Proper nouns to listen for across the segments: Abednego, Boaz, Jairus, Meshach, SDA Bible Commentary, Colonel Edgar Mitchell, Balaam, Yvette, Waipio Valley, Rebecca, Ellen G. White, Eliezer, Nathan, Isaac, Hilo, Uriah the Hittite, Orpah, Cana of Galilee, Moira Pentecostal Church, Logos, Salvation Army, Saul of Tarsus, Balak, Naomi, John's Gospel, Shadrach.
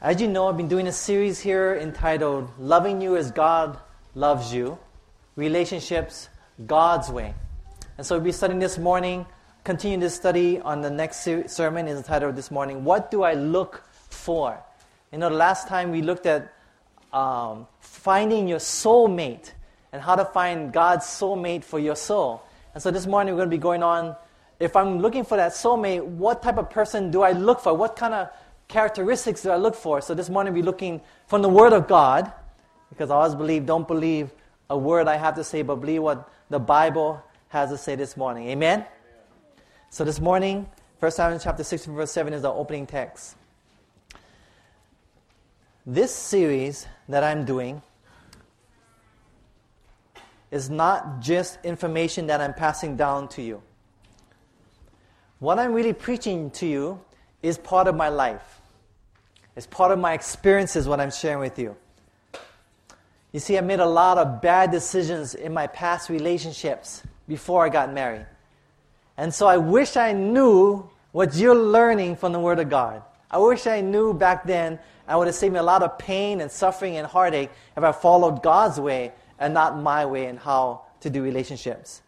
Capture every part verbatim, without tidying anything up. As you know, I've been doing a series here entitled Loving You as God Loves You, Relationships God's Way. And so we'll be studying this morning, continue this study on the next ser- sermon is entitled this morning, What Do I Look For? You know, the last time we looked at um, finding your soulmate and how to find God's soulmate for your soul. And so this morning we're going to be going on, if I'm looking for that soulmate, what type of person do I look for? What kind of characteristics do I look for? So this morning we're looking from the Word of God, because I always believe, don't believe a word I have to say, but believe what the Bible has to say this morning. Amen? Amen. So this morning, First Samuel chapter sixteen, verse seven is our opening text. This series that I'm doing is not just information that I'm passing down to you. What I'm really preaching to you is part of my life. It's part of my experiences, what I'm sharing with you. You see, I made a lot of bad decisions in my past relationships before I got married. And so I wish I knew what you're learning from the Word of God. I wish I knew back then. I would have saved me a lot of pain and suffering and heartache if I followed God's way and not my way in how to do relationships.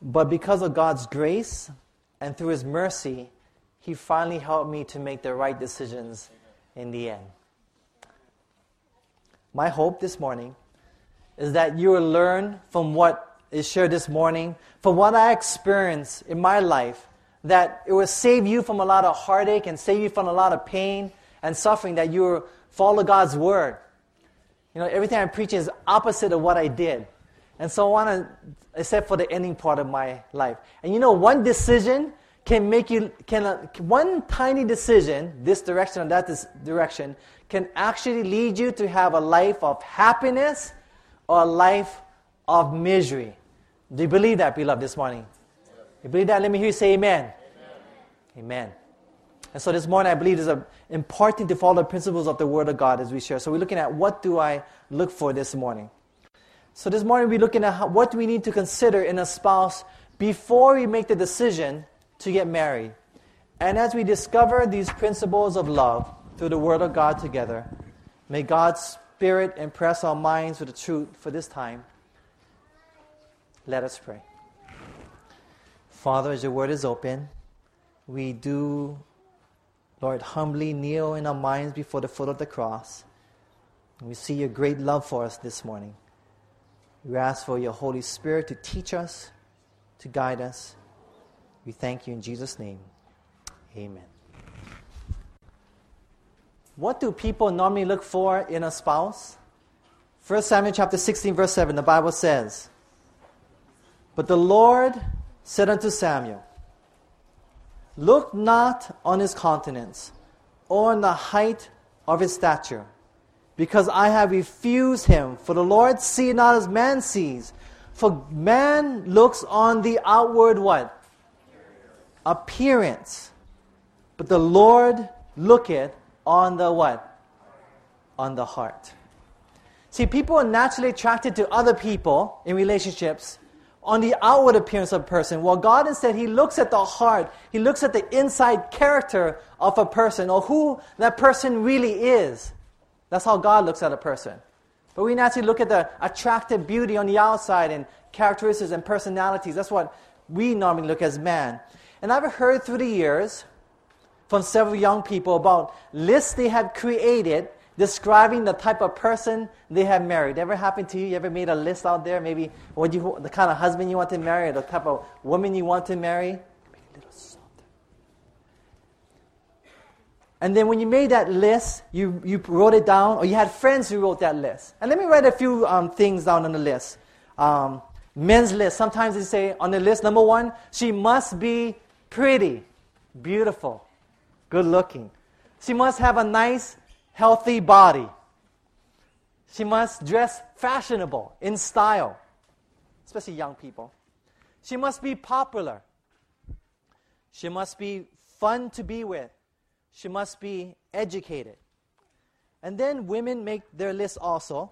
But because of God's grace and through His mercy, He finally helped me to make the right decisions in the end. My hope this morning is that you will learn from what is shared this morning, from what I experienced in my life, that it will save you from a lot of heartache and save you from a lot of pain and suffering, that you will follow God's Word. You know, everything I'm preaching is opposite of what I did. And so I want to, except for the ending part of my life. And you know, one decision can make you, can uh, one tiny decision, this direction or that this direction, can actually lead you to have a life of happiness or a life of misery. Do you believe that, beloved, this morning? Yes. You believe that? Let me hear you say amen. Amen. Amen. And so this morning I believe it's important to follow the principles of the Word of God as we share. So we're looking at what do I look for this morning. So this morning we're looking at how, what we need to consider in a spouse before we make the decision to get married. And as we discover these principles of love through the Word of God together, may God's Spirit impress our minds with the truth for this time. Let us pray. Father, as your Word is open, we do, Lord, humbly kneel in our minds before the foot of the cross. We see your great love for us this morning. We ask for your Holy Spirit to teach us, to guide us. We thank you in Jesus' name. Amen. What do people normally look for in a spouse? First Samuel chapter sixteen, verse seven, the Bible says, But the Lord said unto Samuel, Look not on his countenance, or on the height of his stature, because I have refused him. For the Lord sees not as man sees. For man looks on the outward what? Appearance. But the Lord looketh on the what? On the heart. See, people are naturally attracted to other people in relationships on the outward appearance of a person. Well, God instead, He looks at the heart. He looks at the inside character of a person or who that person really is. That's how God looks at a person. But we naturally look at the attractive beauty on the outside and characteristics and personalities. That's what we normally look as man. And I've heard through the years from several young people about lists they have created describing the type of person they have married. Ever happened to you? You ever made a list out there? Maybe what you, the kind of husband you want to marry or the type of woman you want to marry? And then when you made that list, you, you wrote it down, or you had friends who wrote that list. And let me write a few um, things down on the list. Um, men's list. Sometimes they say on the list, number one, she must be pretty, beautiful, good looking. She must have a nice, healthy body. She must dress fashionable, in style, especially young people. She must be popular. She must be fun to be with. She must be educated. And then women make their list also.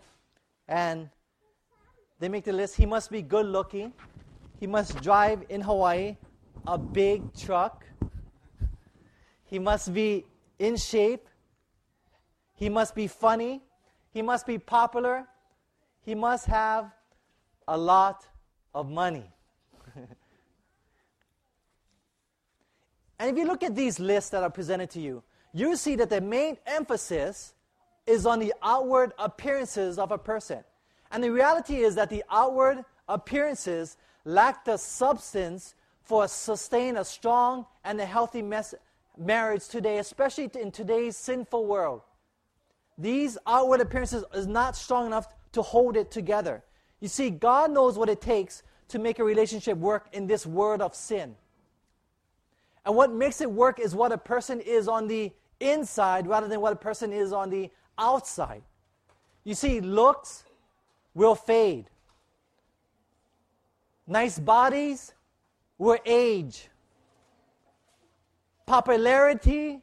And they make the list, he must be good looking. He must drive in Hawaii a big truck. He must be in shape. He must be funny. He must be popular. He must have a lot of money. And if you look at these lists that are presented to you, you see that the main emphasis is on the outward appearances of a person. And the reality is that the outward appearances lack the substance for sustain a strong and a healthy mes- marriage today, especially in today's sinful world. These outward appearances is not strong enough to hold it together. You see, God knows what it takes to make a relationship work in this world of sin. And what makes it work is what a person is on the inside rather than what a person is on the outside. You see, looks will fade. Nice bodies will age. Popularity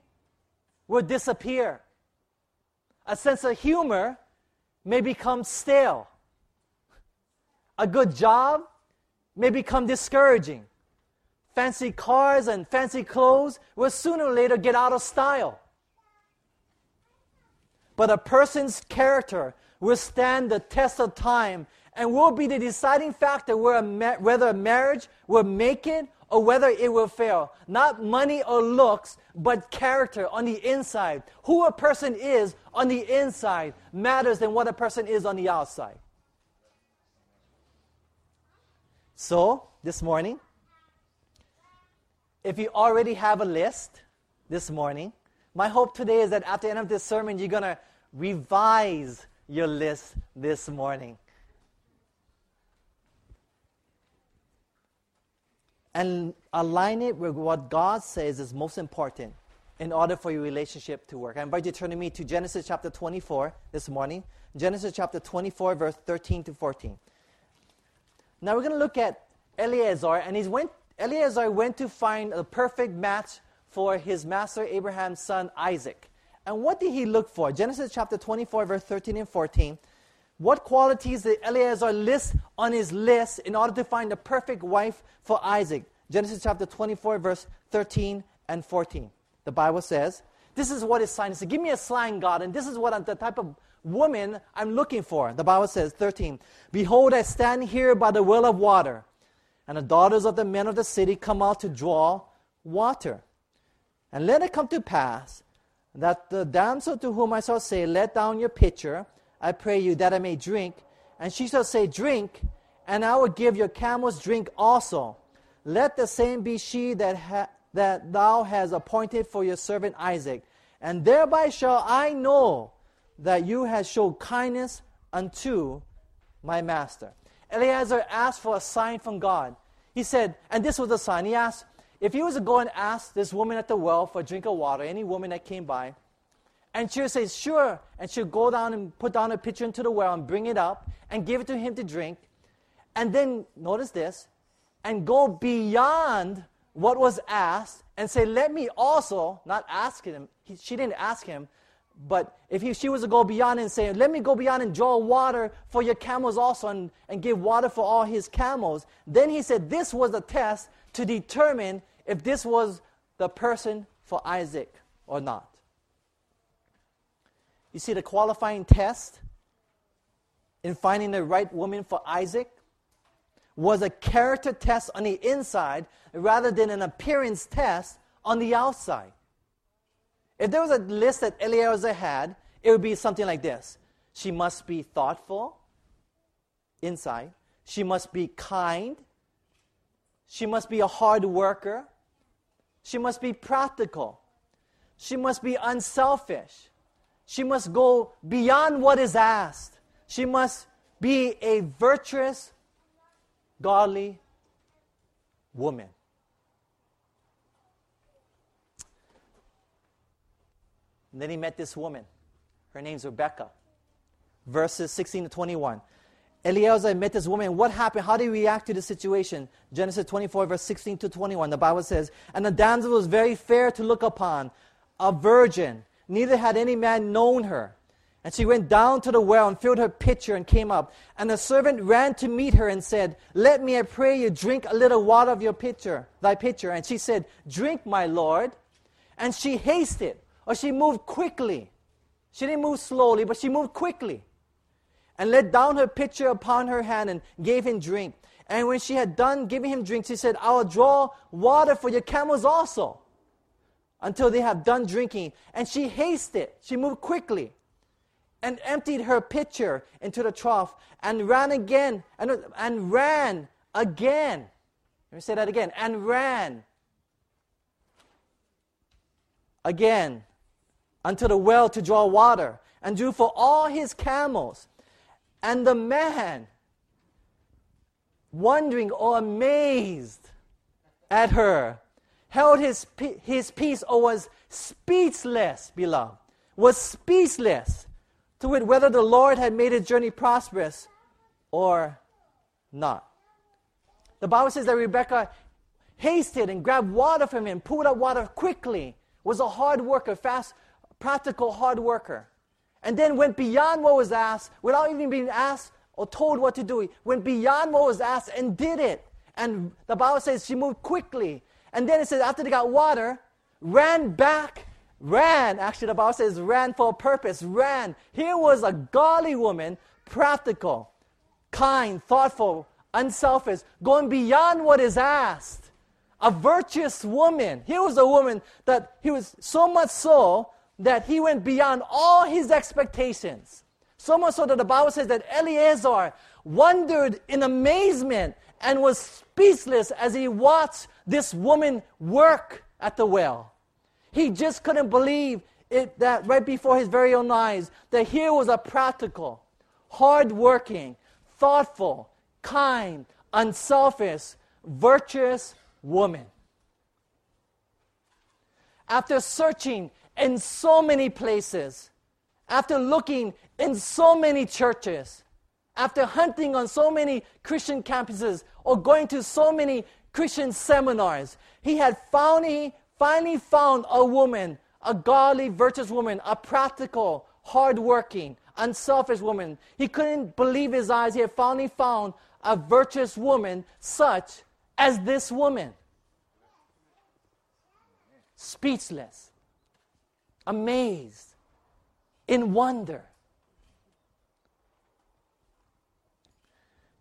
will disappear. A sense of humor may become stale. A good job may become discouraging. Fancy cars and fancy clothes will sooner or later get out of style. But a person's character will stand the test of time and will be the deciding factor where a ma- whether a marriage will make it or whether it will fail. Not money or looks, but character on the inside. Who a person is on the inside matters than what a person is on the outside. So, this morning, if you already have a list this morning, my hope today is that after the end of this sermon, you're going to revise your list this morning. And align it with what God says is most important in order for your relationship to work. I invite you to turn to me to Genesis chapter twenty-four this morning. Genesis chapter twenty-four, verse thirteen to fourteen. Now we're going to look at Eliezer, and he's went Eliezer went to find a perfect match for his master Abraham's son Isaac. And what did he look for? Genesis chapter twenty-four, verse thirteen and fourteen. What qualities did Eliezer list on his list in order to find the perfect wife for Isaac? Genesis chapter twenty-four, verse thirteen and fourteen. The Bible says, this is what his sign said. Give me a sign, God, and this is what I'm, the type of woman I'm looking for. The Bible says, thirteen, behold, I stand here by the well of water, and the daughters of the men of the city come out to draw water. And let it come to pass that the damsel to whom I shall say, let down your pitcher, I pray you, that I may drink. And she shall say, drink, and I will give your camels drink also. Let the same be she that, ha- that thou hast appointed for your servant Isaac. And thereby shall I know that you have showed kindness unto my master. Eliezer asked for a sign from God. He said, and this was the sign. He asked, if he was to go and ask this woman at the well for a drink of water, any woman that came by, and she would say, sure, and she would go down and put down a pitcher into the well and bring it up and give it to him to drink, and then, notice this, and go beyond what was asked and say, let me also, not ask him, he, she didn't ask him, but if he, she was to go beyond and say, let me go beyond and draw water for your camels also and, and give water for all his camels, then he said this was a test to determine if this was the person for Isaac or not. You see, the qualifying test in finding the right woman for Isaac was a character test on the inside rather than an appearance test on the outside. If there was a list that Eliezer had, it would be something like this. She must be thoughtful inside. She must be kind. She must be a hard worker. She must be practical. She must be unselfish. She must go beyond what is asked. She must be a virtuous, godly woman. And then he met this woman. Her name's Rebecca. Verses sixteen to twenty-one. Eliezer met this woman. What happened? How did he react to the situation? Genesis twenty-four, verse sixteen to twenty-one. The Bible says, and the damsel was very fair to look upon, a virgin. Neither had any man known her. And she went down to the well and filled her pitcher and came up. And the servant ran to meet her and said, let me, I pray you, drink a little water of your pitcher, thy pitcher. And she said, drink, my lord. And she hasted. Or she moved quickly. She didn't move slowly, but she moved quickly. And let down her pitcher upon her hand and gave him drink. And when she had done giving him drink, she said, I will draw water for your camels also, until they have done drinking. And she hasted. She moved quickly and emptied her pitcher into the trough and ran again, and, and ran again. Let me say that again. And ran again unto the well to draw water, and drew for all his camels. And the man, wondering or amazed at her, held his, his peace, or was speechless, beloved, was speechless to it, whether the Lord had made his journey prosperous or not. The Bible says that Rebecca hasted and grabbed water from him, pulled up water quickly, was a hard worker, fast, practical hard worker, and then went beyond what was asked, without even being asked or told what to do, went beyond what was asked and did it. And the Bible says she moved quickly. And then it says, after they got water, ran back, ran. Actually, the Bible says ran for a purpose, ran. Here was a godly woman, practical, kind, thoughtful, unselfish, going beyond what is asked. A virtuous woman. Here was a woman that he was so much so that he went beyond all his expectations. So much so that the Bible says that Eliezer wondered in amazement and was speechless as he watched this woman work at the well. He just couldn't believe it, that right before his very own eyes, that here was a practical, hardworking, thoughtful, kind, unselfish, virtuous woman. After searching in so many places, after looking in so many churches, after hunting on so many Christian campuses or going to so many Christian seminars, he had found, he finally found a woman, a godly, virtuous woman, a practical, hardworking, unselfish woman. He couldn't believe his eyes. He had finally found a virtuous woman such as this woman. Speechless, amazed, in wonder.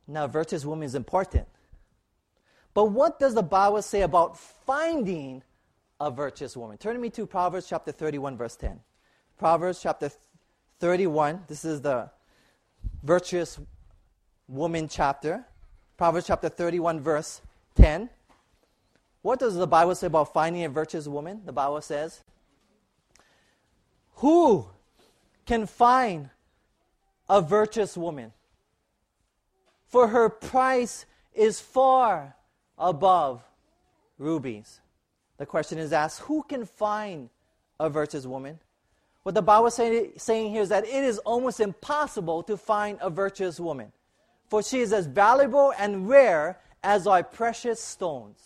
Now, virtuous woman is important. But what does the Bible say about finding a virtuous woman? Turn me to Proverbs chapter thirty-one, verse ten. Proverbs chapter thirty-one. This is the virtuous woman chapter. Proverbs chapter thirty-one, verse ten. What does the Bible say about finding a virtuous woman? The Bible says, who can find a virtuous woman? For her price is far above rubies. The question is asked, who can find a virtuous woman? What the Bible is say, saying here is that it is almost impossible to find a virtuous woman, for she is as valuable and rare as are precious stones.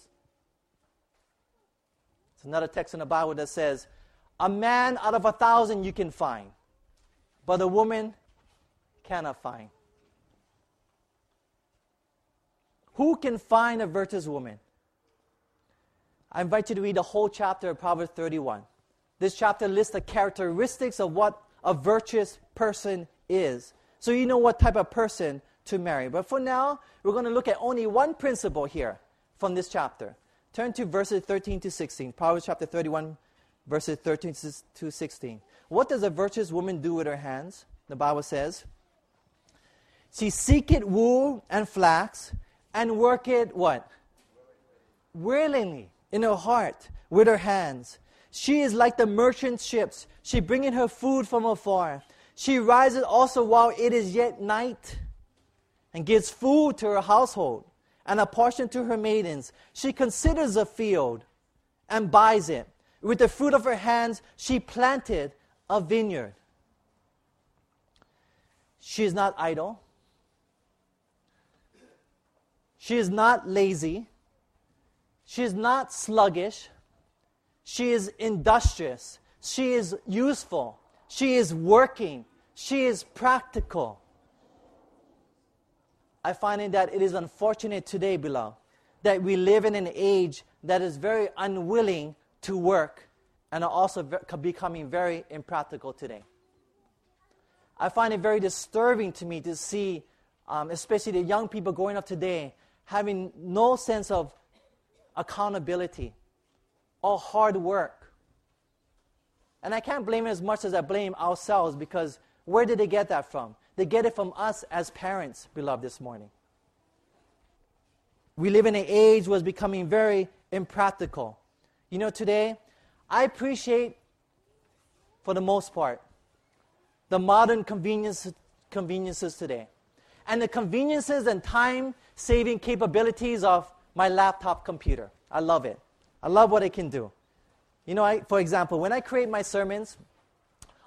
It's another text in the Bible that says, a man out of a thousand you can find, but a woman cannot find. Who can find a virtuous woman? I invite you to read the whole chapter of Proverbs thirty-one. This chapter lists the characteristics of what a virtuous person is, so you know what type of person to marry. But for now, we're going to look at only one principle here from this chapter. Turn to verses thirteen to sixteen, Proverbs chapter thirty-one, verses thirteen to sixteen. What does a virtuous woman do with her hands? The Bible says, she seeketh wool and flax, and work it what? Willingly, in her heart, with her hands. She is like the merchant ships. She bringeth her food from afar. She riseth also while it is yet night, and gives food to her household, and a portion to her maidens. She considers a field, and buys it. With the fruit of her hands, she planted a vineyard. She is not idle. She is not lazy. She is not sluggish. She is industrious. She is useful. She is working. She is practical. I find that it is unfortunate today, beloved, that we live in an age that is very unwilling to work and are also becoming very impractical today. I find it very disturbing to me to see, um, especially the young people growing up today, having no sense of accountability or hard work. And I can't blame it as much as I blame ourselves, because where did they get that from? They get it from us as parents, beloved, this morning. We live in an age where it's becoming very impractical. You know, today, I appreciate, for the most part, the modern convenience, conveniences today. And the conveniences and time-saving capabilities of my laptop computer. I love it. I love what it can do. You know, I, for example, when I create my sermons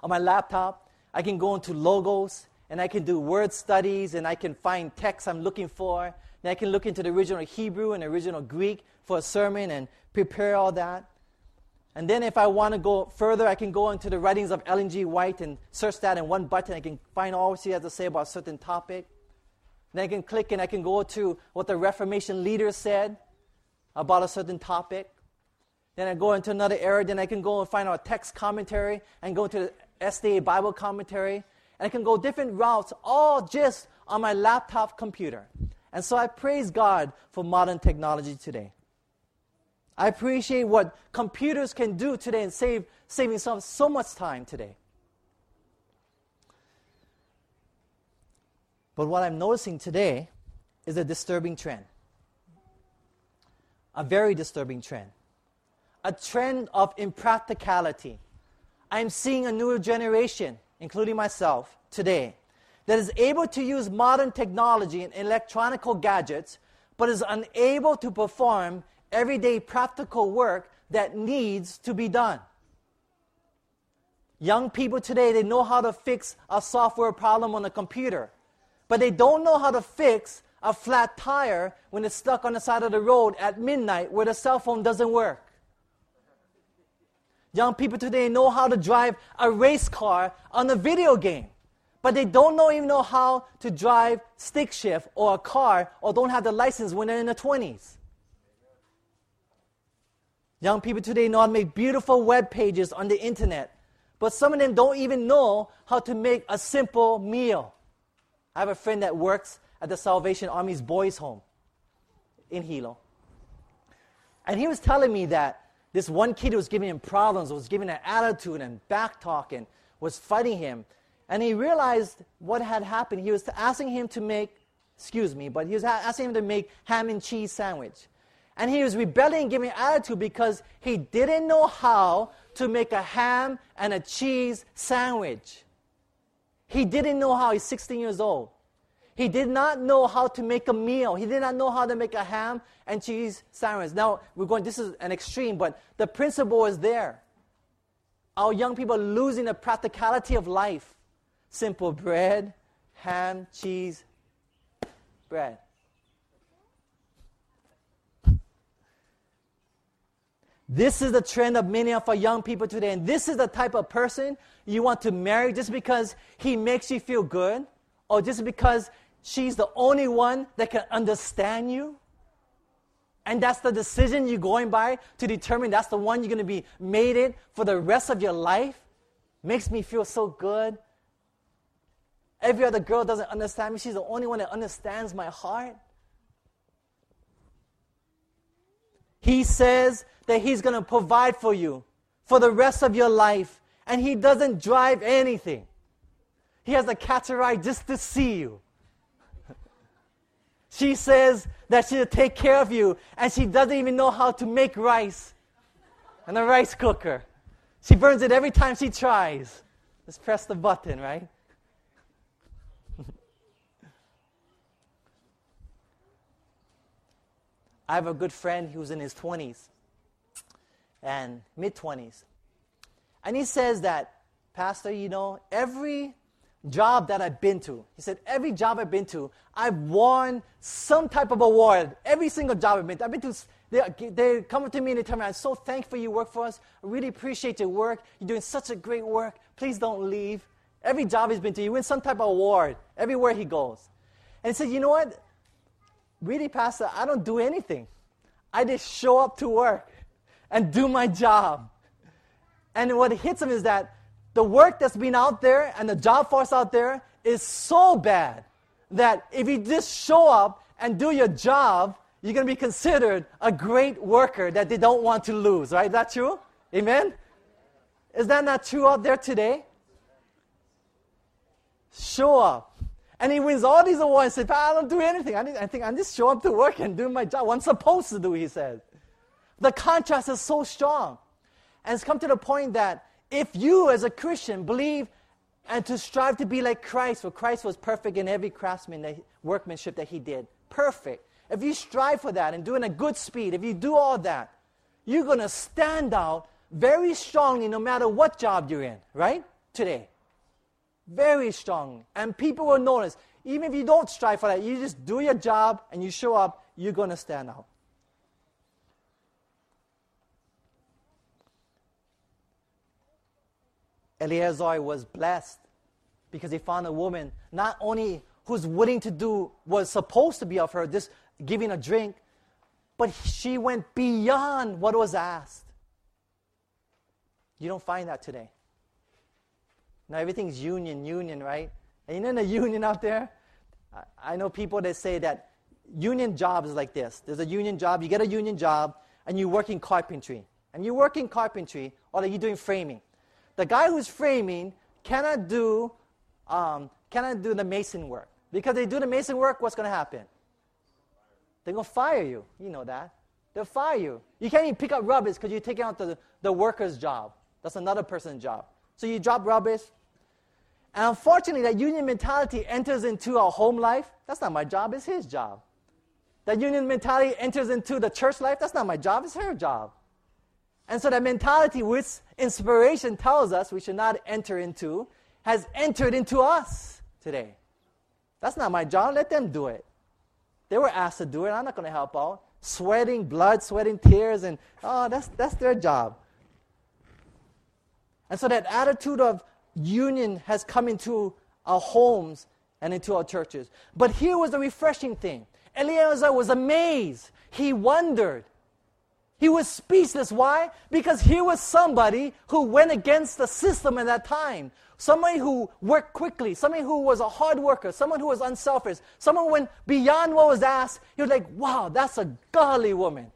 on my laptop, I can go into Logos, and I can do word studies, and I can find text I'm looking for, and I can look into the original Hebrew and the original Greek for a sermon and prepare all that. And then if I want to go further, I can go into the writings of Ellen G. White and search that in one button. I can find all she has to say about a certain topic. Then I can click and I can go to what the Reformation leaders said about a certain topic. Then I go into another area. Then I can go and find out text commentary and go to the S D A Bible Commentary. And I can go different routes, all just on my laptop computer. And so I praise God for modern technology today. I appreciate what computers can do today and save saving so, so much time today. But what I'm noticing today is a disturbing trend. A very disturbing trend. A trend of impracticality. I'm seeing a newer generation, including myself, today, that is able to use modern technology and electronic gadgets, but is unable to perform everyday practical work that needs to be done. Young people today, they know how to fix a software problem on a computer, but they don't know how to fix a flat tire when it's stuck on the side of the road at midnight where the cell phone doesn't work. Young people today know how to drive a race car on a video game, but they don't know, even know how to drive stick shift or a car, or don't have the license when they're in their twenties. Young people today know how to make beautiful web pages on the internet, but some of them don't even know how to make a simple meal. I have a friend that works at the Salvation Army's boys' home in Hilo. And he was telling me that this one kid who was giving him problems, was giving an attitude and backtalk and was fighting him. And he realized what had happened. He was asking him to make, excuse me, but he was asking him to make ham and cheese sandwich. And he was rebelling and giving attitude because he didn't know how to make a ham and a cheese sandwich. He didn't know how. He's sixteen years old. He did not know how to make a meal. He did not know how to make a ham and cheese sandwich. Now, we're going, this is an extreme, but the principle is there. Our young people are losing the practicality of life. Simple bread, ham, cheese, bread. This is the trend of many of our young people today, and this is the type of person you want to marry just because he makes you feel good, or just because she's the only one that can understand you. And that's the decision you're going by to determine that's the one you're going to be mated for the rest of your life. Makes me feel so good. Every other girl doesn't understand me. She's the only one that understands my heart. He says that he's going to provide for you for the rest of your life, and he doesn't drive anything. He has a cataract just to see you. She says that she'll take care of you, and she doesn't even know how to make rice and a rice cooker. She burns it every time she tries. Just press the button, right? I have a good friend who's in his twenties and mid-twenties. And he says that, Pastor, you know, every job that I've been to, he said, every job I've been to, I've won some type of award. Every single job I've been to, I've been to they, they come up to me and they tell me, I'm so thankful you work for us. I really appreciate your work. You're doing such a great work. Please don't leave. Every job he's been to, he wins some type of award everywhere he goes. And he said, you know what? Really, Pastor, I don't do anything. I just show up to work and do my job. And what hits him is that the work that's been out there and the job force out there is so bad that if you just show up and do your job, you're going to be considered a great worker that they don't want to lose, right? Is that true? Amen? Is that not true out there today? Show up. And he wins all these awards and says, I don't do anything. I, I think I just show up to work and do my job. What I'm supposed to do, he says. The contrast is so strong. And it's come to the point that if you as a Christian believe and to strive to be like Christ, for Christ was perfect in every craftsman, that workmanship that he did. Perfect. If you strive for that and do it at good speed, if you do all that, you're going to stand out very strongly no matter what job you're in, right? Today. Very strongly. And people will notice, even if you don't strive for that, you just do your job and you show up, you're going to stand out. Eliezer was blessed because he found a woman not only who's willing to do what's supposed to be of her, just giving a drink, but she went beyond what was asked. You don't find that today. Now everything's union, union, right? And you know the union out there? I know people that say that union job is like this. There's a union job, you get a union job, and you work in carpentry. And you work in carpentry, or that you're doing framing. The guy who's framing cannot do, um, cannot do the mason work. Because they do the mason work, what's going to happen? They're going to fire you. You know that. They'll fire you. You can't even pick up rubbish because you're taking out the, the worker's job. That's another person's job. So you drop rubbish. And unfortunately, that union mentality enters into our home life. That's not my job. It's his job. That union mentality enters into the church life. That's not my job. It's her job. And so that mentality, which inspiration tells us we should not enter into, has entered into us today. That's not my job. Let them do it. They were asked to do it. I'm not going to help out. Sweating blood, sweating tears, and oh, that's, that's their job. And so that attitude of union has come into our homes and into our churches. But here was the refreshing thing. Eliezer was amazed. He wondered. He was speechless. Why? Because here was somebody who went against the system at that time. Somebody who worked quickly. Somebody who was a hard worker. Someone who was unselfish. Someone who went beyond what was asked. He was like, wow, that's a godly woman.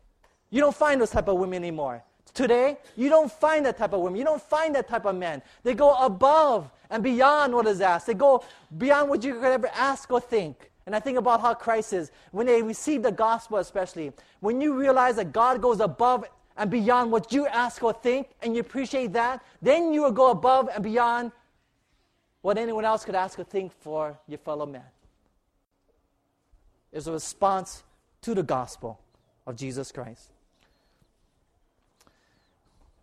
You don't find those type of women anymore. Today, you don't find that type of woman. You don't find that type of man. They go above and beyond what is asked. They go beyond what you could ever ask or think. And I think about how Christ is, when they receive the gospel especially, when you realize that God goes above and beyond what you ask or think, and you appreciate that, then you will go above and beyond what anyone else could ask or think for your fellow man. It's a response to the gospel of Jesus Christ.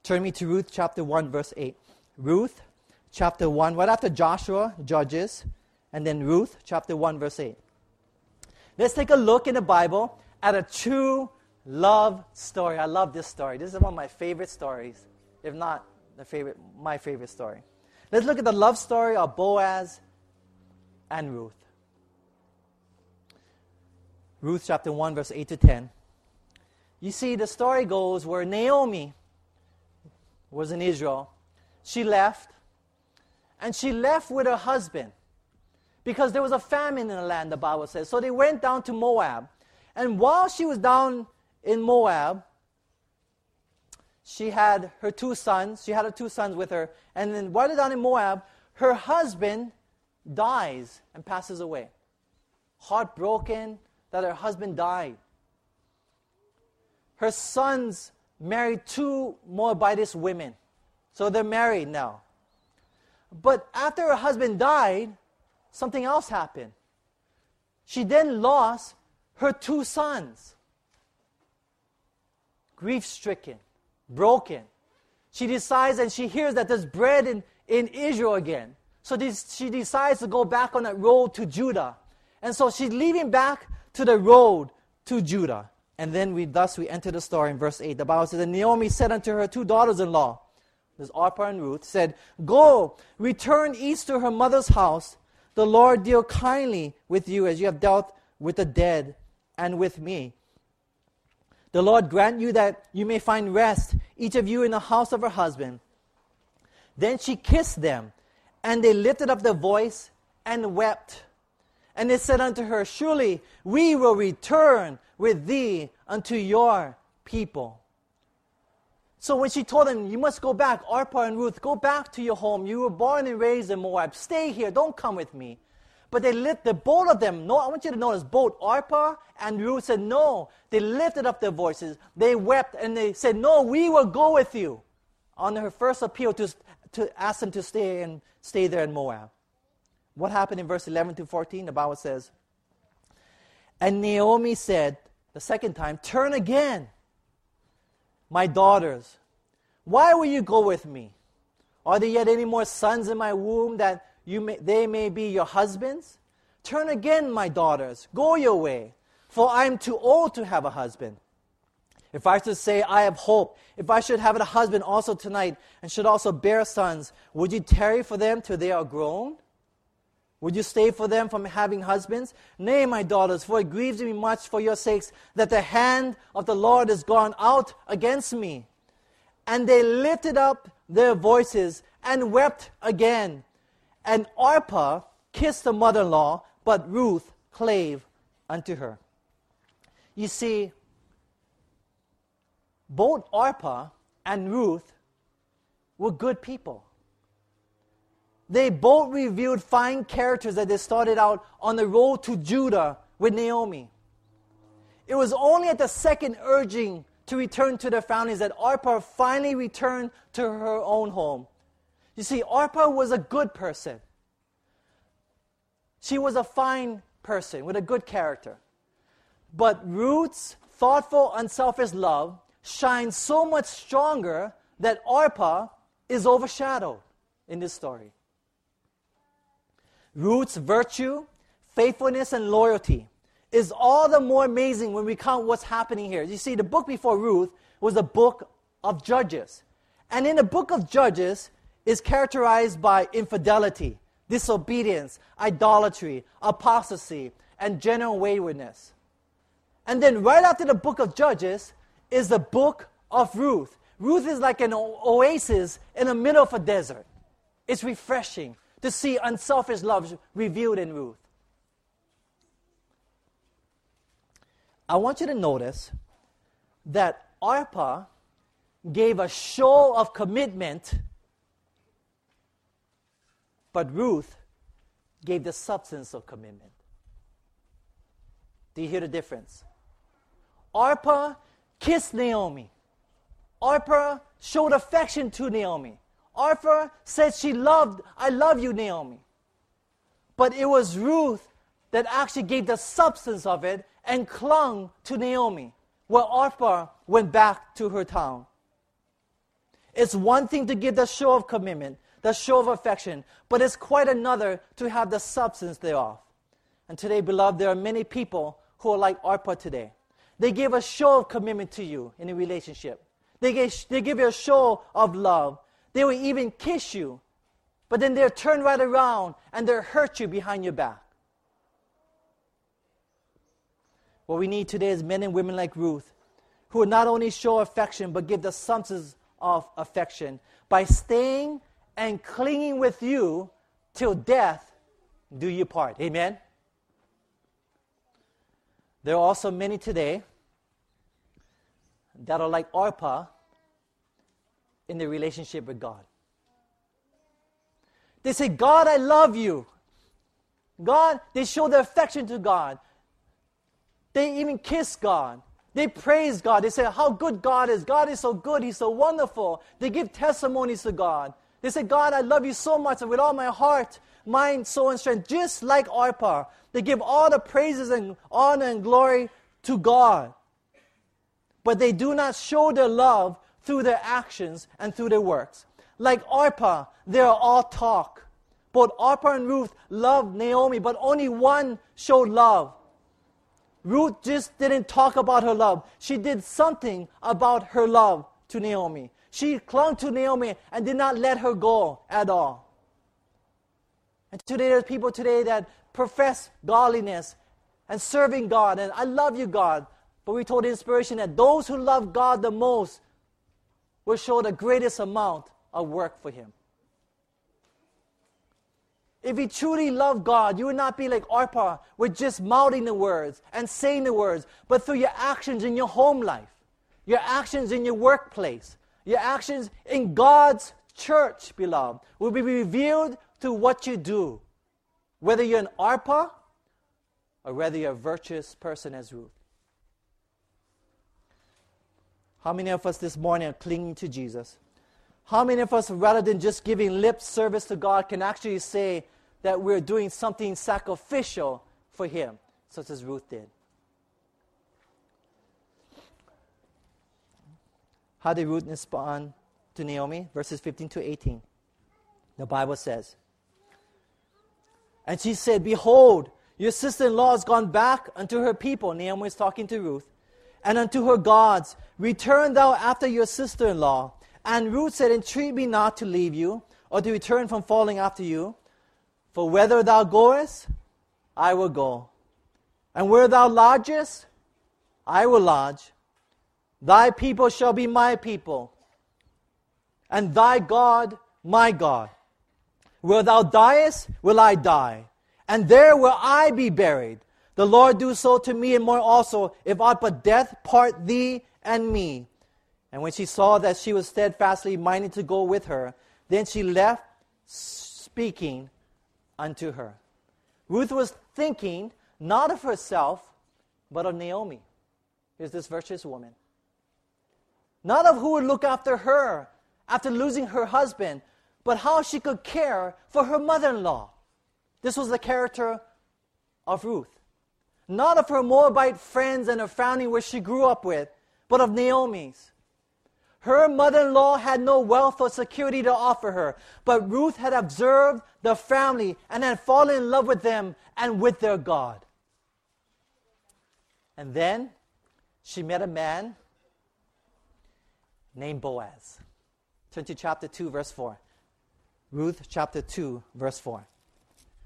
Turn me to Ruth chapter one, verse eight. Ruth chapter one, right after Joshua, Judges, and then Ruth chapter one, verse eight. Let's take a look in the Bible at a true love story. I love this story. This is one of my favorite stories, if not the favorite, my favorite story. Let's look at the love story of Boaz and Ruth. Ruth chapter one, verse eight to ten. You see, the story goes where Naomi was in Israel. She left, and she left with her husband, because there was a famine in the land, the Bible says. So they went down to Moab. And while she was down in Moab, she had her two sons. She had her two sons with her. And then while they're down in Moab, her husband dies and passes away. Heartbroken that her husband died. Her sons married two Moabitess women. So they're married now. But after her husband died, something else happened. She then lost her two sons. Grief-stricken, broken. She decides and she hears that there's bread in, in Israel again. So this, she decides to go back on that road to Judah. And so she's leaving back to the road to Judah. And then we, thus we enter the story in verse eight. The Bible says, and Naomi said unto her two daughters-in-law, there's Orpah and Ruth, said, go, return each to her mother's house. The Lord deal kindly with you as you have dealt with the dead and with me. The Lord grant you that you may find rest, each of you in the house of her husband. Then she kissed them, and they lifted up their voice and wept. And they said unto her, Surely we will return with thee unto your people. So when she told them, you must go back, Orpah and Ruth, go back to your home. You were born and raised in Moab. Stay here. Don't come with me. But they lifted, both of them, no, I want you to notice, both Orpah and Ruth said no. They lifted up their voices. They wept and they said, no, we will go with you. On her first appeal to, to ask them to stay and stay there in Moab. What happened in verse eleven to fourteen? The Bible says, And Naomi said, the second time, Turn again, my daughters. Why will you go with me? Are there yet any more sons in my womb that you may, they may be your husbands? Turn again, my daughters. Go your way, for I am too old to have a husband. If I should say, I have hope, if I should have a husband also tonight, and should also bear sons, would you tarry for them till they are grown? Would you stay for them from having husbands? Nay, my daughters, for it grieves me much for your sakes that the hand of the Lord is gone out against me. And they lifted up their voices and wept again. And Orpah kissed the mother-in-law, but Ruth clave unto her. You see, both Orpah and Ruth were good people. They both revealed fine characters that they started out on the road to Judah with Naomi. It was only at the second urging to return to their families that Orpah finally returned to her own home. You see, Orpah was a good person. She was a fine person with a good character. But Ruth's thoughtful, unselfish love shines so much stronger that Orpah is overshadowed in this story. Ruth's virtue, faithfulness, and loyalty is all the more amazing when we count what's happening here. You see, the book before Ruth was a book of Judges. And in the book of Judges is characterized by infidelity, disobedience, idolatry, apostasy, and general waywardness. And then right after the book of Judges is the book of Ruth. Ruth is like an oasis in the middle of a desert. It's refreshing to see unselfish love revealed in Ruth. I want you to notice that Orpah gave a show of commitment, but Ruth gave the substance of commitment. Do you hear the difference? Orpah kissed Naomi. Orpah showed affection to Naomi. Orpah said she loved, I love you, Naomi. But it was Ruth that actually gave the substance of it and clung to Naomi, where Orpah went back to her town. It's one thing to give the show of commitment, the show of affection, but it's quite another to have the substance thereof. And today, beloved, there are many people who are like Orpah today. They give a show of commitment to you in a relationship. They give, they give you a show of love. They will even kiss you, but then they'll turn right around and they'll hurt you behind your back. What we need today is men and women like Ruth, who will not only show affection, but give the substance of affection by staying and clinging with you till death do you part. Amen? There are also many today that are like Orpah, in their relationship with God. They say, God, I love you. God, they show their affection to God. They even kiss God. They praise God. They say how good God is. God is so good. He's so wonderful. They give testimonies to God. They say, God, I love you so much and with all my heart, mind, soul, and strength, just like Orpah. They give all the praises and honor and glory to God. But they do not show their love through their actions and through their works. Like Orpah, they are all talk. Both Orpah and Ruth loved Naomi, but only one showed love. Ruth just didn't talk about her love. She did something about her love to Naomi. She clung to Naomi and did not let her go at all. And today there are people today that profess godliness and serving God, and I love you, God. But we told the inspiration that those who love God the most will show the greatest amount of work for Him. If you truly love God, you would not be like Orpah, with just mouthing the words and saying the words, but through your actions in your home life, your actions in your workplace, your actions in God's church, beloved, will be revealed through what you do, whether you're an Orpah or whether you're a virtuous person as Ruth. How many of us this morning are clinging to Jesus? How many of us, rather than just giving lip service to God, can actually say that we're doing something sacrificial for Him, such as Ruth did? How did Ruth respond to Naomi? Verses fifteen to eighteen. The Bible says, "And she said, Behold, your sister-in-law has gone back unto her people." Naomi is talking to Ruth. "And unto her gods, return thou after your sister-in-law. And Ruth said, Entreat me not to leave you, or to return from falling after you. For whether thou goest, I will go. And where thou lodgest, I will lodge. Thy people shall be my people, and thy God my God. Where thou diest, will I die, and there will I be buried. The Lord do so to me, and more also, if aught but death part thee and me." And when she saw that she was steadfastly minded to go with her, then she left, speaking unto her. Ruth was thinking not of herself, but of Naomi. Here's this virtuous woman. Not of who would look after her after losing her husband, but how she could care for her mother-in-law. This was the character of Ruth. Not of her Moabite friends and her family where she grew up with, but of Naomi's. Her mother-in-law had no wealth or security to offer her, but Ruth had observed the family and had fallen in love with them and with their God. And then she met a man named Boaz. Turn to chapter two, verse four. Ruth chapter two, verse four.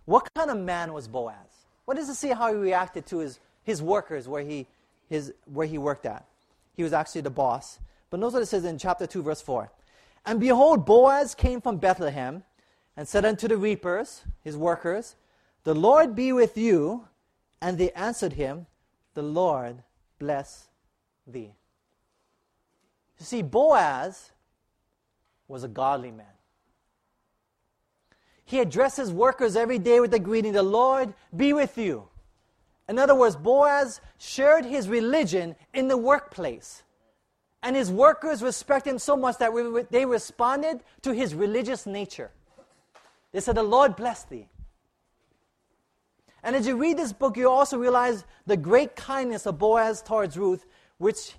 What kind of man was Boaz? What does it say how he reacted to his, his workers where he, his, where he worked at? He was actually the boss. But notice what it says in chapter two, verse four. "And behold, Boaz came from Bethlehem, and said unto the reapers," his workers, "The Lord be with you. And they answered him, The Lord bless thee." You see, Boaz was a godly man. He addressed his workers every day with the greeting, "The Lord be with you." In other words, Boaz shared his religion in the workplace. And his workers respect him so much that we, they responded to his religious nature. They said, "The Lord bless thee." And as you read this book, you also realize the great kindness of Boaz towards Ruth, which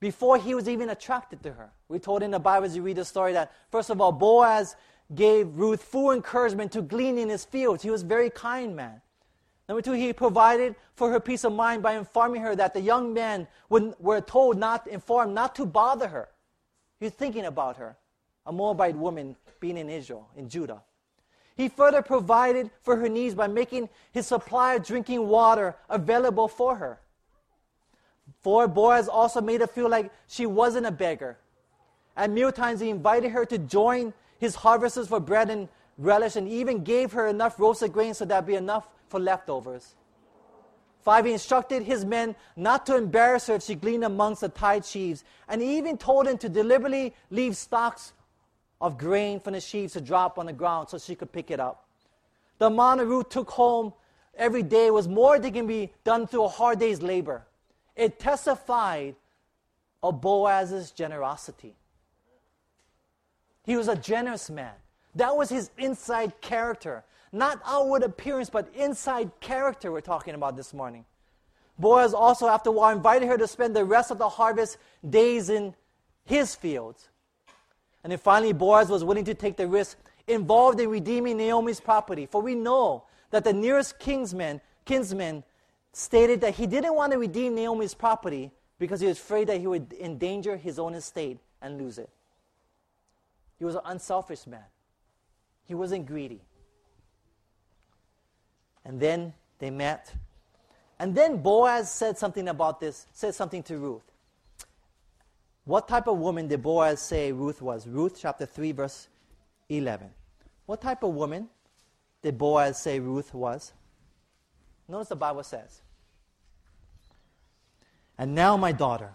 before he was even attracted to her. We're told in the Bible as you read the story that, first of all, Boaz gave Ruth full encouragement to glean in his fields. He was a very kind man. Number two, he provided for her peace of mind by informing her that the young men were told not, informed not to bother her. He was thinking about her, a Moabite woman being in Israel, in Judah. He further provided for her needs by making his supply of drinking water available for her. For Boaz also made her feel like she wasn't a beggar. At mealtimes, he invited her to join his harvesters for bread and relish, and even gave her enough roasted grain so that would be enough for leftovers. Five, he instructed his men not to embarrass her if she gleaned amongst the tied sheaves, and he even told him to deliberately leave stalks of grain from the sheaves to drop on the ground so she could pick it up. The amount of Ruth took home every day was more than can be done through a hard day's labor. It testified of Boaz's generosity. He was a generous man. That was his inside character. Not outward appearance, but inside character we're talking about this morning. Boaz also, after a while, invited her to spend the rest of the harvest days in his fields. And then finally, Boaz was willing to take the risk involved in redeeming Naomi's property. For we know that the nearest kinsman, kinsman stated that he didn't want to redeem Naomi's property because he was afraid that he would endanger his own estate and lose it. He was an unselfish man. He wasn't greedy. And then they met. And then Boaz said something about this, said something to Ruth. What type of woman did Boaz say Ruth was? Ruth chapter three, verse eleven. What type of woman did Boaz say Ruth was? Notice the Bible says, "And now, my daughter,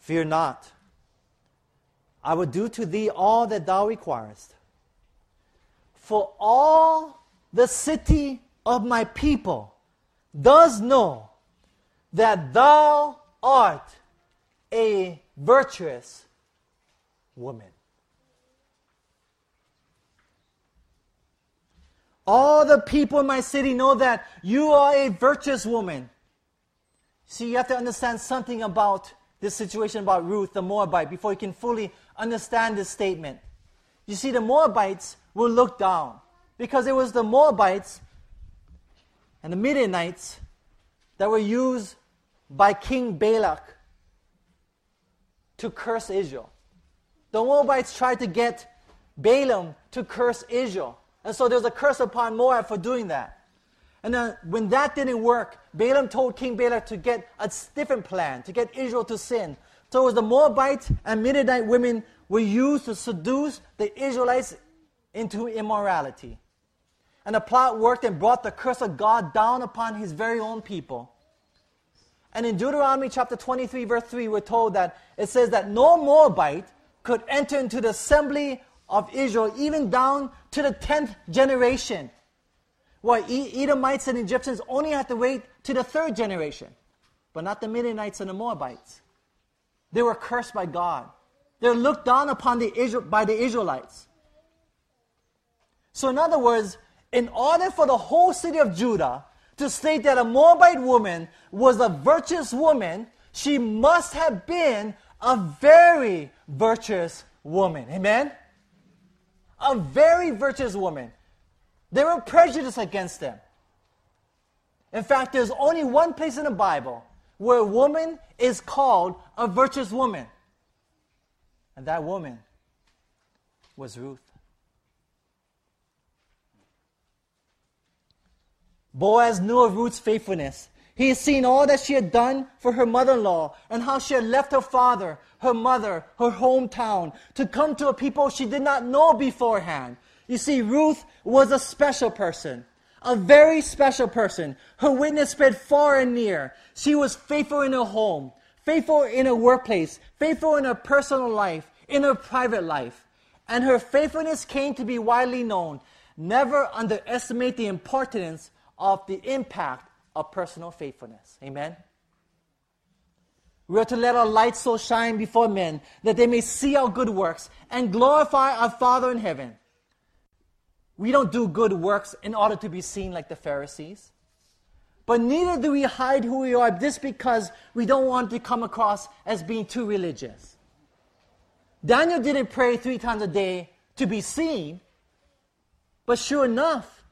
fear not. I will do to thee all that thou requirest. For all the city of my people does know that thou art a virtuous woman." All the people in my city know that you are a virtuous woman. See, you have to understand something about this situation about Ruth, the Moabite, before you can fully understand this statement. You see, the Moabites were looked down because it was the Moabites and the Midianites that were used by King Balak to curse Israel. The Moabites tried to get Balaam to curse Israel. And so there's a curse upon Moab for doing that. And then when that didn't work, Balaam told King Balak to get a different plan, to get Israel to sin. So it was the Moabite and Midianite women were used to seduce the Israelites into immorality. And the plot worked and brought the curse of God down upon his very own people. And in Deuteronomy chapter twenty-three, verse three, we're told that it says that no Moabite could enter into the assembly of Israel, even down to the tenth generation. Well, Edomites and Egyptians only had to wait to the third generation, but not the Midianites and the Moabites. They were cursed by God. They were looked down upon the Israel, by the Israelites. So in other words, in order for the whole city of Judah to state that a Moabite woman was a virtuous woman, she must have been a very virtuous woman. Amen? A very virtuous woman. They were prejudiced against them. In fact, there's only one place in the Bible where a woman is called a virtuous woman. And that woman was Ruth. Boaz knew of Ruth's faithfulness. He had seen all that she had done for her mother-in-law and how she had left her father, her mother, her hometown to come to a people she did not know beforehand. You see, Ruth was a special person, a very special person. Her witness spread far and near. She was faithful in her home, faithful in her workplace, faithful in her personal life, in her private life. And her faithfulness came to be widely known. Never underestimate the importance of the impact of personal faithfulness. Amen? We are to let our light so shine before men that they may see our good works and glorify our Father in heaven. We don't do good works in order to be seen like the Pharisees. But neither do we hide who we are just because we don't want to come across as being too religious. Daniel didn't pray three times a day to be seen, but sure enough,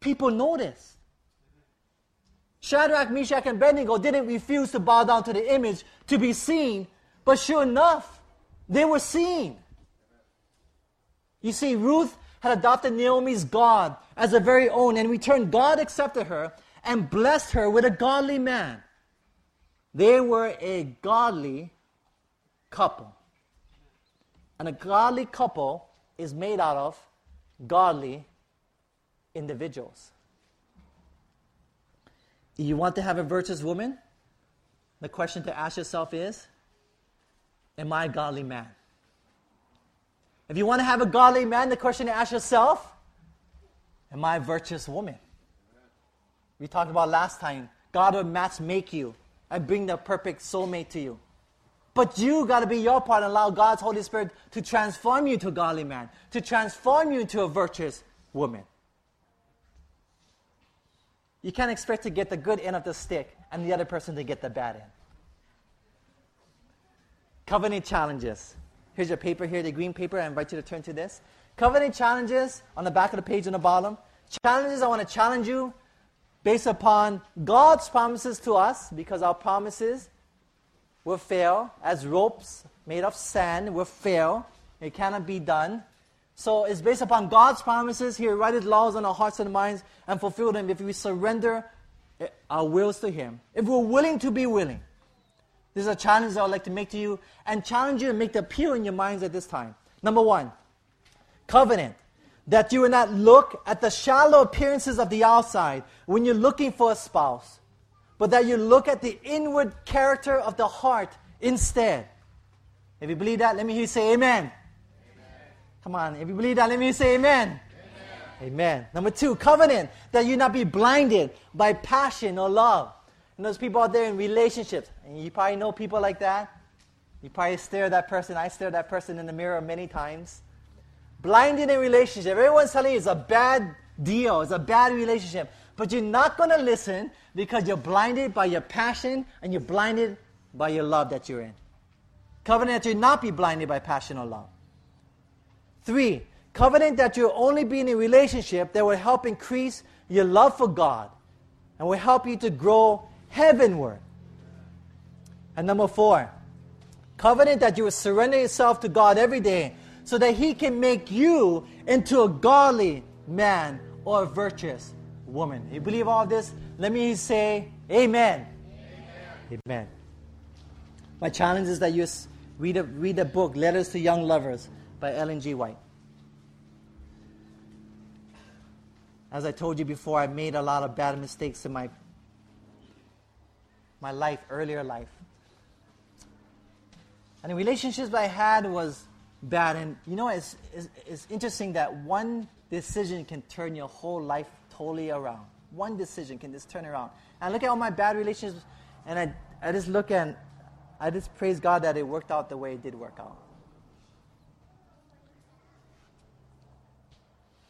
people noticed. Shadrach, Meshach, and Abednego didn't refuse to bow down to the image to be seen, but sure enough, they were seen. You see, Ruth had adopted Naomi's God as her very own, and in return, God accepted her and blessed her with a godly man. They were a godly couple. And a godly couple is made out of godly individuals. You want to have a virtuous woman? The question to ask yourself is, am I a godly man? If you want to have a godly man, the question to ask yourself, am I a virtuous woman? We talked about last time, God will match make you and bring the perfect soulmate to you. But you got to be your part and allow God's Holy Spirit to transform you to a godly man, to transform you into a virtuous woman. You can't expect to get the good end of the stick and the other person to get the bad end. Covenant challenges. Here's your paper here, the green paper. I invite you to turn to this. Covenant challenges on the back of the page on the bottom. Challenges, I want to challenge you based upon God's promises to us, because our promises will fail as ropes made of sand will fail. It cannot be done. So it's based upon God's promises. He writes laws on our hearts and minds and fulfill them if we surrender our wills to Him. If we're willing to be willing. This is a challenge that I'd like to make to you and challenge you and make it appear in your minds at this time. Number one, covenant. that you will not look at the shallow appearances of the outside when you're looking for a spouse, but that you look at the inward character of the heart instead. If you believe that, let me hear you say amen. Amen. Come on, if you believe that, let me hear you say amen. Amen. Amen. Number two, covenant, that you not be blinded by passion or love. And those people out there in relationships, and you probably know people like that. You probably stare at that person. I stare at that person in the mirror many times. Blinded in relationship. Everyone's telling you it's a bad deal. It's a bad relationship. But you're not going to listen because you're blinded by your passion and you're blinded by your love that you're in. Covenant that you not be blinded by passion or love. Three, covenant that you'll only be in a relationship that will help increase your love for God and will help you to grow heavenward. And number four, covenant that you will surrender yourself to God every day so that He can make you into a godly man or a virtuous woman. You believe all this? Let me say amen. Amen. Amen. My challenge is that you read a, read a book, Letters to Young Lovers by Ellen G. White. As I told you before, I made a lot of bad mistakes in my, my life, earlier life. And the relationships that I had was bad. And you know, it's, it's, it's interesting that one decision can turn your whole life totally around. One decision can just turn around. And I look at all my bad relationships, and I, I just look and I just praise God that it worked out the way it did work out.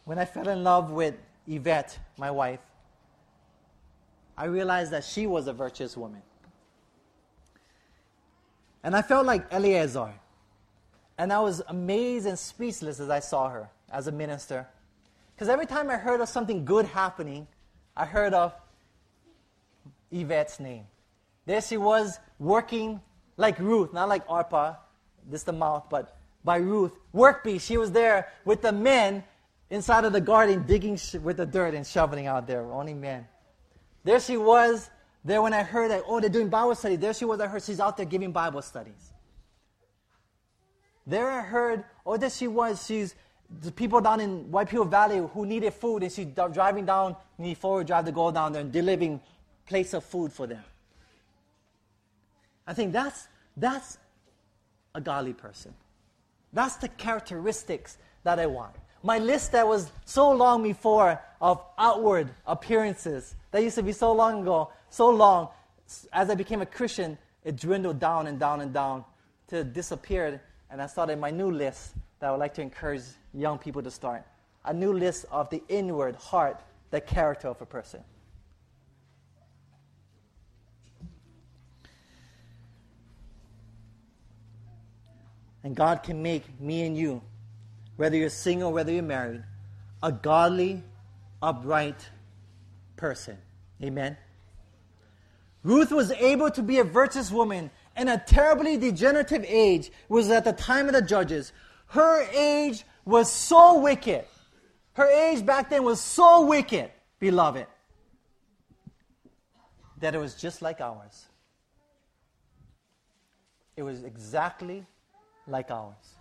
When I fell in love with Yvette, my wife, I realized that she was a virtuous woman. And I felt like Eliezer. And I was amazed and speechless as I saw her as a minister. Because every time I heard of something good happening, I heard of Yvette's name. There she was working like Ruth, not like Orpah, just the mouth, but by Ruth. Work bee, she was there with the men inside of the garden digging sh- with the dirt and shoveling out there, only men. There she was. There when I heard that, oh, they're doing Bible study. There she was, I heard she's out there giving Bible studies. There I heard, oh, there she was, she's the people down in Waipio Valley who needed food, and she's driving down the forward drive to go down there and delivering plates of food for them. I think that's, that's a godly person. That's the characteristics that I want. My list that was so long before of outward appearances, that used to be so long ago, so long, as I became a Christian, it dwindled down and down and down till it disappeared, and I started my new list that I would like to encourage young people to start. A new list of the inward heart, the character of a person. And God can make me and you, whether you're single, whether you're married, a godly, upright person. Amen. Ruth was able to be a virtuous woman in a terribly degenerative age, was at the time of the judges. Her age was so wicked. Her age back then was so wicked, beloved, that it was just like ours. It was exactly like ours.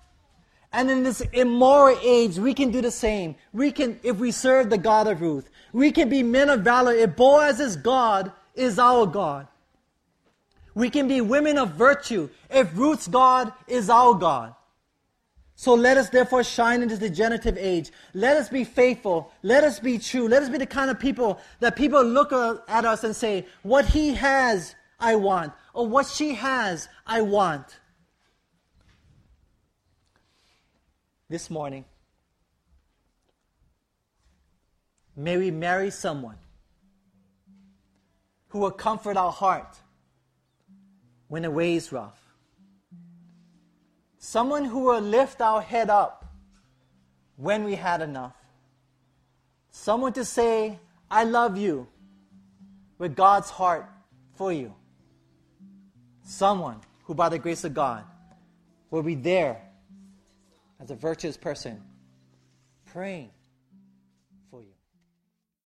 And in this immoral age, we can do the same. We can, if we serve the God of Ruth, we can be men of valor. If Boaz is God, is our God. We can be women of virtue if Ruth's God is our God. So let us therefore shine in this degenerative age. Let us be faithful. Let us be true. Let us be the kind of people that people look at us and say, what he has, I want. Or what she has, I want. This morning, may we marry someone who will comfort our heart when the way is rough. Someone who will lift our head up when we had enough. Someone to say, I love you, with God's heart for you. Someone who, by the grace of God, will be there as a virtuous person, praying